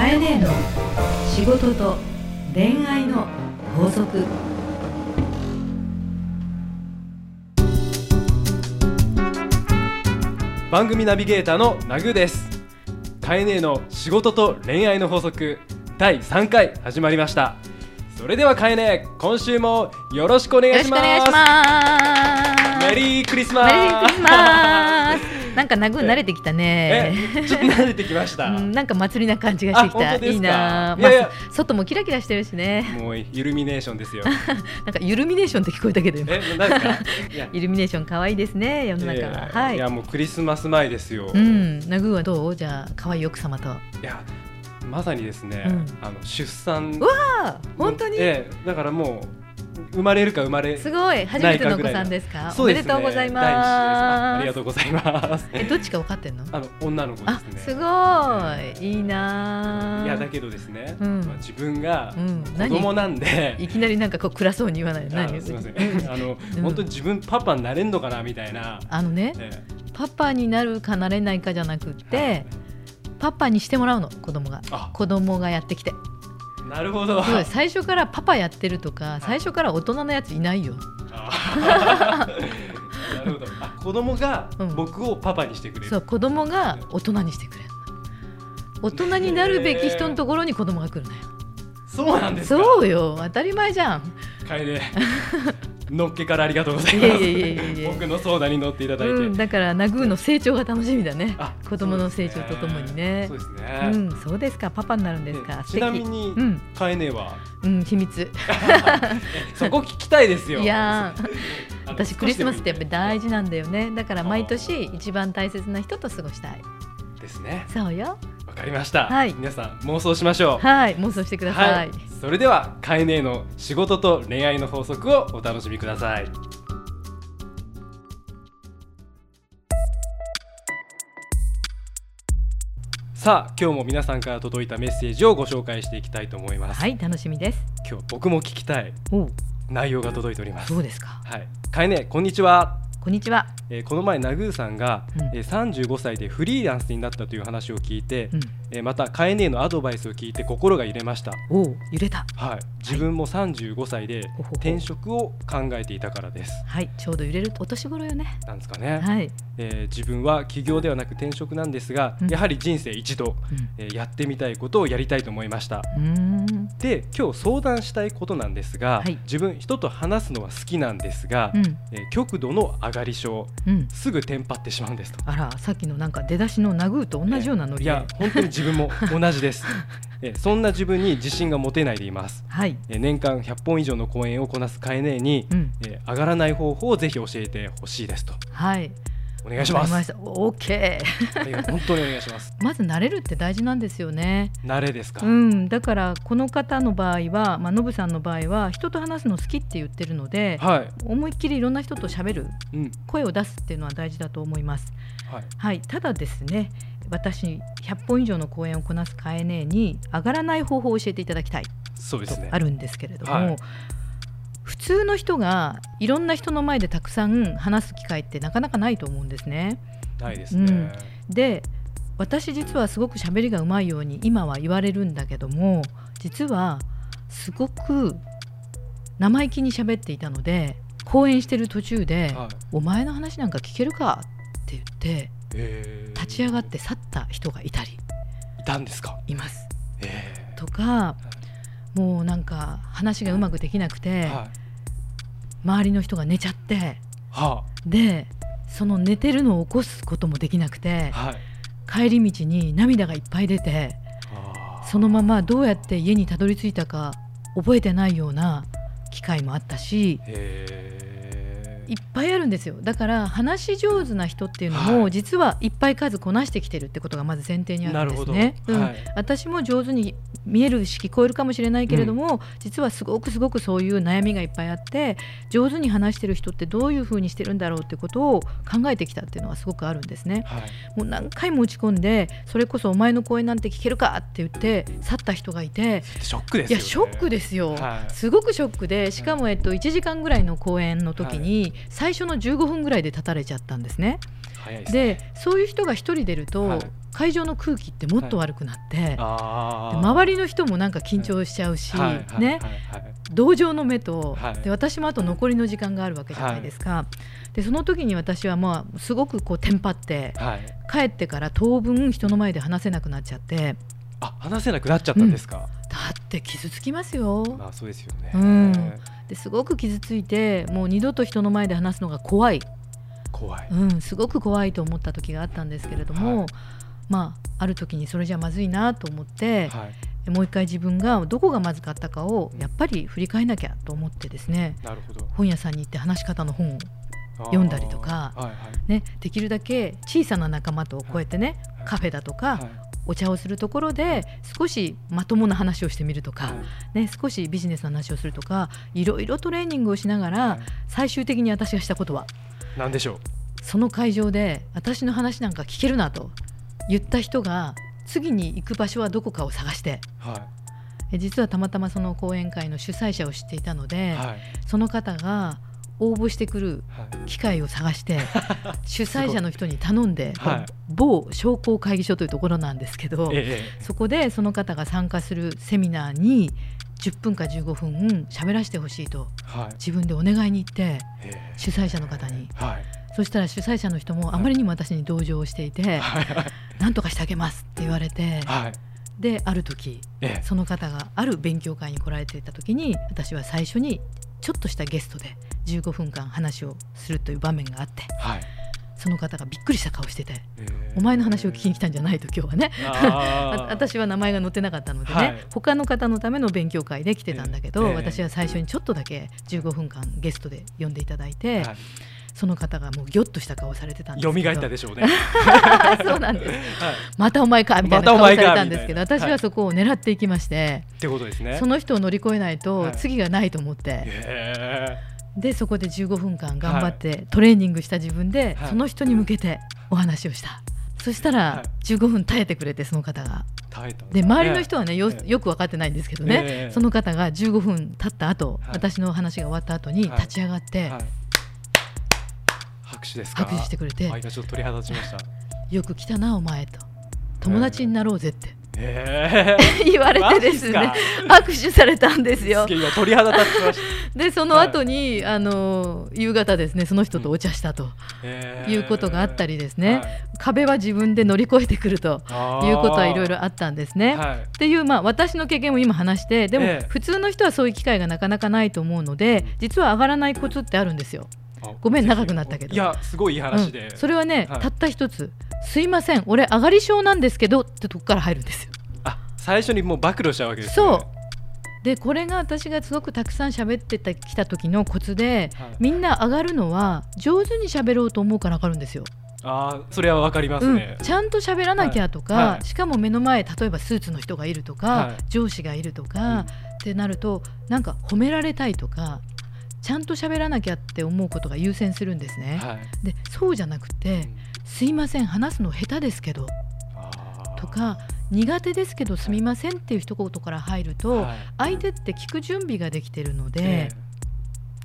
カエネの仕事と恋愛の法則。番組ナビゲーターのナグです。カエネの仕事と恋愛の法則第3回始まりました。それではカエネ、今週もよろしくお願いします。よろしくお願いします。メリークリスマス。メリークリスマス。なんかナグ慣れてきたね。ちょっと慣れてきました、なんか祭りな感じがしてきた。いいな、いやいや、まあ、外もキラキラしてるしね。もうイルミネーションですよ。なんかイルミネーションって聞こえたけど、なんかイルミネーション可愛いですね、世の中は。はい、いやもうクリスマス前ですよ。ナグはどう？じゃあ可愛い奥様と。いやまさにですね、出産。うわー、本当に？だからもう生まれるか生まれないかぐらいの。すごい、初めてのお子さんですか？そうですね、おめでとうございます。ありがとうございます。どっちか分かってんの？女の子ですね。あ、すごい、いいな。いやだけどですね、自分が子供なんで、いきなりなんかこう暗そうに言わないで。何？すいません、本当に自分パパになれんのかなみたいな。ね、パパになるかなれないかじゃなくて、パパにしてもらうの、子供がやってきて。なるほど。最初からパパやってるとか、最初から大人のやついないよ。なるほど。子供が僕をパパにしてくれる。そう、子供が大人にしてくれる。大人になるべき人のところに子供が来るのよ。そうなんですか？そうよ、当たり前じゃん。楓、のっけからありがとうございます。僕の相談に乗っていただいて、だからナグーの成長が楽しみだね。子供の成長とともにね。そうですね。そうですか、パパになるんですか。ちなみにカエネは、秘密。そこ聞きたいですよ。いや、私クリスマスってやっぱり大事なんだよね。だから毎年一番大切な人と過ごしたい。ですね。そうよ。わかりました。皆さん妄想しましょう。はい、妄想してください。それではカエネの仕事と恋愛の法則をお楽しみください。さあ、今日も皆さんから届いたメッセージをご紹介していきたいと思います。はい、楽しみです。今日僕も聞きたい内容が届いております。そうですか。はい、カエネ、こんにちは。こんにちは。この前ナグーさんが、35歳でフリーランスになったという話を聞いて、またカエネのアドバイスを聞いて心が揺れました。おお、揺れた。はい。自分も35歳で転職を考えていたからです。はい、ちょうど揺れるお年頃よね。なんですかね。はい。自分は起業ではなく転職なんですが、やはり人生一度、やってみたいことをやりたいと思いました。で、今日相談したいことなんですが、自分人と話すのは好きなんですが、極度の上がり症、すぐテンパってしまうんですと。あら、さっきのなんか出だしのナグーと同じようなノリ。いや、本当に自分も同じです。そんな自分に自信が持てないでいます。はい、年間100本以上の講演をこなすカエネに、上がらない方法をぜひ教えてほしいですと。はい。お願いします。オッケー。本当にお願いします。まず慣れるって大事なんですよね。慣れですか。だからこの方の場合は、ノブさんの場合は人と話すの好きって言ってるので、思いっきりいろんな人と喋る、声を出すっていうのは大事だと思います。はい。ただですね、私100本以上の講演をこなすカエネに上がらない方法を教えていただきたい。そうですね。あるんですけれども。普通の人がいろんな人の前でたくさん話す機会ってなかなかないと思うんですね。ないですね。で、私実はすごく喋りがうまいように今は言われるんだけども、実はすごく生意気に喋っていたので、講演してる途中で、お前の話なんか聞けるかって言って、立ち上がって去った人がいたり。いたんですか？います。とか、もうなんか話がうまくできなくて、周りの人が寝ちゃって、でその寝てるのを起こすこともできなくて、帰り道に涙がいっぱい出て、そのままどうやって家にたどり着いたか覚えてないような機会もあったし、いっぱいあるんですよ。だから話し上手な人っていうのも実はいっぱい数こなしてきてるってことがまず前提にあるんですね。私も上手に見えるし聞こえるかもしれないけれども、実はすごくそういう悩みがいっぱいあって、上手に話してる人ってどういうふうにしてるんだろうってことを考えてきたっていうのはすごくあるんですね。もう何回も打ち込んで、それこそお前の声なんて聞けるかって言って去った人がいて、ショックですよね。いや、ショックですよ。すごくショックで、しかも1時間ぐらいの講演の時に最初の15分ぐらいで立たれちゃったんですね。で、そういう人が一人出ると、会場の空気ってもっと悪くなって、はい、で周りの人もなんか緊張しちゃうし、ね、同情の目と、はい、で私もあと残りの時間があるわけじゃないですか、はい、でその時に私はまあすごくこうテンパって、はい、帰ってから当分人の前で話せなくなっちゃって。あ、話せなくなっちゃったんですか。うん、だって傷つきますよ。まあそうですよね。うん、ですごく傷ついて、もう二度と人の前で話すのが怖い、うん、すごく怖いと思った時があったんですけれども、はい、まあある時にそれじゃまずいなと思って、はい、もう一回自分がどこがまずかったかをやっぱり振り返らなきゃと思ってですね、うん、なるほど。本屋さんに行って話し方の本を読んだりとか、はいはいね、できるだけ小さな仲間とこうやってね、はい、カフェだとか、はい、お茶をするところで少しまともな話をしてみるとか、ね、少しビジネスの話をするとか、いろいろトレーニングをしながら、最終的に私がしたことは何でしょう。その会場で私の話なんか聞けるなと言った人が次に行く場所はどこかを探して、はい、実はたまたまその講演会の主催者を知っていたので、はい、その方が応募してくる機会を探して、はい、主催者の人に頼んで、はい、某商工会議所というところなんですけど、そこでその方が参加するセミナーに10分か15分喋らせてほしいと、はい、自分でお願いに行って、主催者の方に、はい、そしたら主催者の人もあまりにも私に同情をしていて、はい、なんとかしてあげますって言われて、はい、である時、その方がある勉強会に来られていた時に、私は最初にちょっとしたゲストで15分間話をするという場面があって、はい、その方がびっくりした顔してて、お前の話を聞きに来たんじゃないと今日はね私は名前が載ってなかったのでね、はい、他の方のための勉強会で来てたんだけど、私は最初にちょっとだけ15分間ゲストで呼んでいただいて、はい、その方がもうギョッとした顔されてたんですけど、蘇ったでしょうねそうなんです、はい、またお前かみたいな顔されたんですけど、私はそこを狙っていきまして、はい、ってことですね。その人を乗り越えないと次がないと思って、はい、でそこで15分間頑張ってトレーニングした自分で、はい、その人に向けてお話をした、はい、そしたら15分耐えてくれて、その方が耐えたんで、周りの人はね、よく分かってないんですけどね、その方が15分経った後、はい、私の話が終わった後に立ち上がって、はいはい、拍手ですか。拍手してくれて、あ、今ちょっと鳥肌立ちましたよく来たなお前と、友達になろうぜって、言われてですね、握手されたんですよ。今鳥肌立ってましたでその後に、はい、夕方ですね、その人とお茶したと、いうことがあったりですね、はい、壁は自分で乗り越えてくるということはいろいろあったんですね、はい、っていう、まあ、私の経験も今話して、でも、普通の人はそういう機会がなかなかないと思うので、実は上がらないコツってあるんですよ。ごめん長くなったけど、いやすごいいい話で、それはね、はい、たった一つ、すいません俺上がり症なんですけどってとこから入るんですよ。あ、最初にもう暴露しちゃうわけですね。そうで、これが私がすごくたくさん喋ってきた時のコツで、はい、みんな上がるのは上手に喋ろうと思うから上がるんですよ。あ、それはわかりますね、うん、ちゃんと喋らなきゃとか、はいはい、しかも目の前、例えばスーツの人がいるとか、はい、上司がいるとか、うん、ってなるとなんか褒められたいとか、ちゃんと喋らなきゃって思うことが優先するんですね、はい、でそうじゃなくて、すいません話すの下手ですけどとか、苦手ですけどすみませんっていう一言から入ると、はい、相手って聞く準備ができてるので、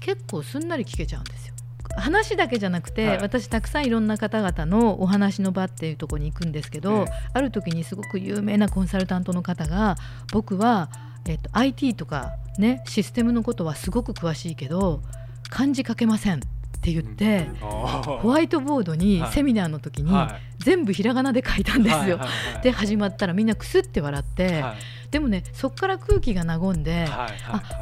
結構すんなり聞けちゃうんですよ。話だけじゃなくて、はい、私たくさんいろんな方々のお話の場っていうところに行くんですけど、ある時にすごく有名なコンサルタントの方が、僕はIT とかね、システムのことはすごく詳しいけど漢字書けませんって言って、ホワイトボードにセミナーの時に全部ひらがなで書いたんですよ。で始まったらみんなクスって笑って、でもねそっから空気が和んで、あ、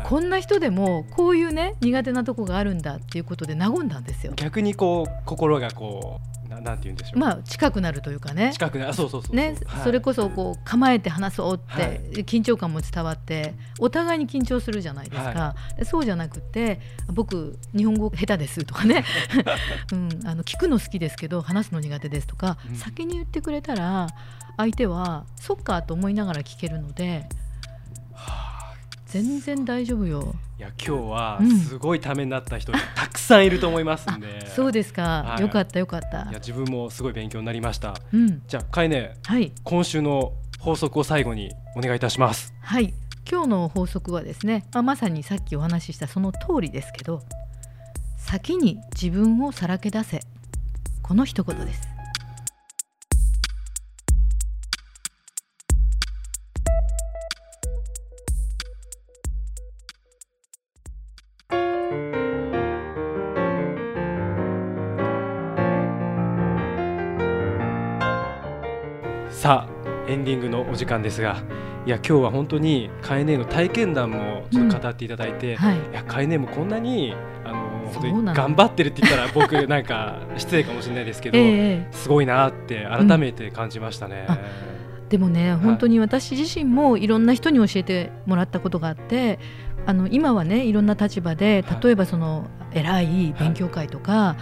こんな人でもこういうね苦手なとこがあるんだっていうことで和んだんですよ。逆にこう心がこうなんて言うんでしょう、まあ、近くなるというかね、近くなる、そうね、はい、それこそこう構えて話そうって、はい、緊張感も伝わってお互いに緊張するじゃないですか、はい、そうじゃなくて、僕日本語下手ですとかね、うん、聞くの好きですけど話すの苦手ですとか、先に言ってくれたら相手はそっかと思いながら聞けるので、全然大丈夫よ。いや今日はすごいためになった人、たくさんいると思いますんでそうですか、はい、よかった。いや自分もすごい勉強になりました、じゃあかえね、はい、今週の法則を最後にお願いいたします。はい、今日の法則はですね、まさにさっきお話ししたその通りですけど、先に自分をさらけ出せ、この一言です。さあエンディングのお時間ですが、いや今日は本当にカエネの体験談もちょっと語っていただいて、いやカエネもこんなに頑張ってるって言ったら僕なんか失礼かもしれないですけど、すごいなって改めて感じましたね。でもね、本当に私自身もいろんな人に教えてもらったことがあって、今はねいろんな立場で、例えばその偉い勉強会とか、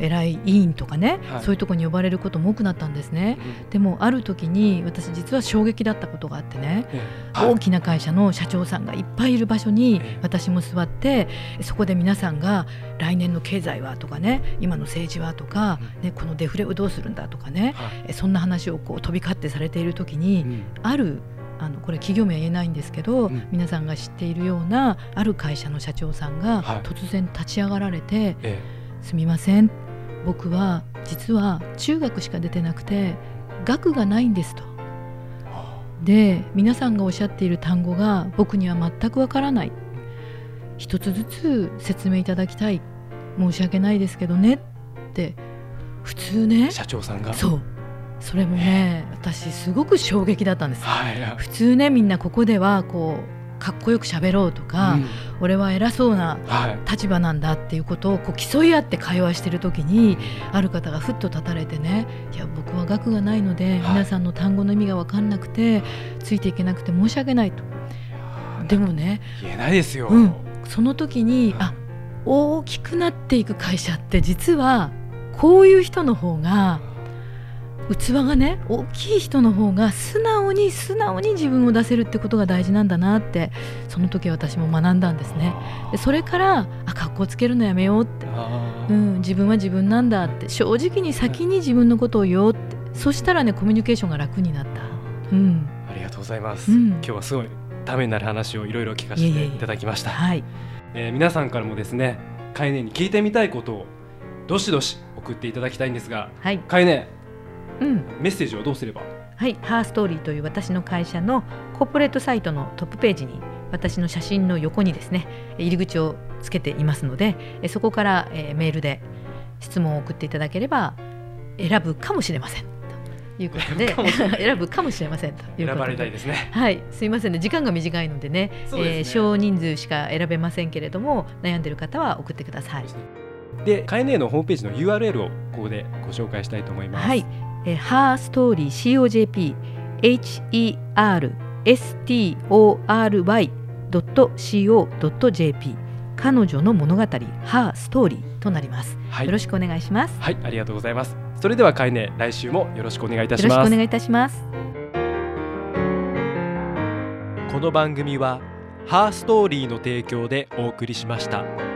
偉い委員とかね、そういうところに呼ばれることも多くなったんですね。でもある時に私実は衝撃だったことがあってね、大きな会社の社長さんがいっぱいいる場所に私も座って、そこで皆さんが来年の経済はとかね、今の政治はとか、ね、このデフレをどうするんだとかね、そんな話をこう飛び交ってされている時に、あるこれ企業名は言えないんですけど、皆さんが知っているようなある会社の社長さんが突然立ち上がられて、すみません、僕は実は中学しか出てなくて学がないんですと。で、皆さんがおっしゃっている単語が僕には全くわからない、一つずつ説明いただきたい、申し訳ないですけどねって。普通ね、社長さんがそう、それもね、私すごく衝撃だったんです。普通ね、みんなここではこうかっこよく喋ろうとか、俺は偉そうな立場なんだっていうことをこう競い合って会話してる時に、ある方がふっと立たれてね、いや僕は学がないので、皆さんの単語の意味が分かんなくてついていけなくて申し訳ないと。でもね、言えないですよ、その時に、あ、大きくなっていく会社って実はこういう人の方が、器がね大きい人の方が素直に自分を出せるってことが大事なんだなって、その時私も学んだんですね。でそれから、あ、格好つけるのやめようって、自分は自分なんだって、正直に先に自分のことを言おうって、そしたらねコミュニケーションが楽になった。ありがとうございます、今日はすごいためになる話をいろいろ聞かせていただきました。皆さんからもですね、カエネに聞いてみたいことをどしどし送っていただきたいんですが、カエネメッセージはどうすれば？ハーストーリーという私の会社のコーポレートサイトのトップページに、私の写真の横にですね入り口をつけていますので、そこからメールで質問を送っていただければ選ぶかもしれませんということで選ぶかもしれませんということで選ばれたいですね。すいませんね、時間が短いのでね、少人数しか選べませんけれども、悩んでいる方は送ってください。で、カエネのホームページの URL をここでご紹介したいと思います。herstory.cojp herstory.co.jp 彼女の物語 herstory となります。よろしくお願いします。ありがとうございます。それではカエネ、来週もよろしくお願いいたします。よろしくお願いいたします。この番組は herstory の提供でお送りしました。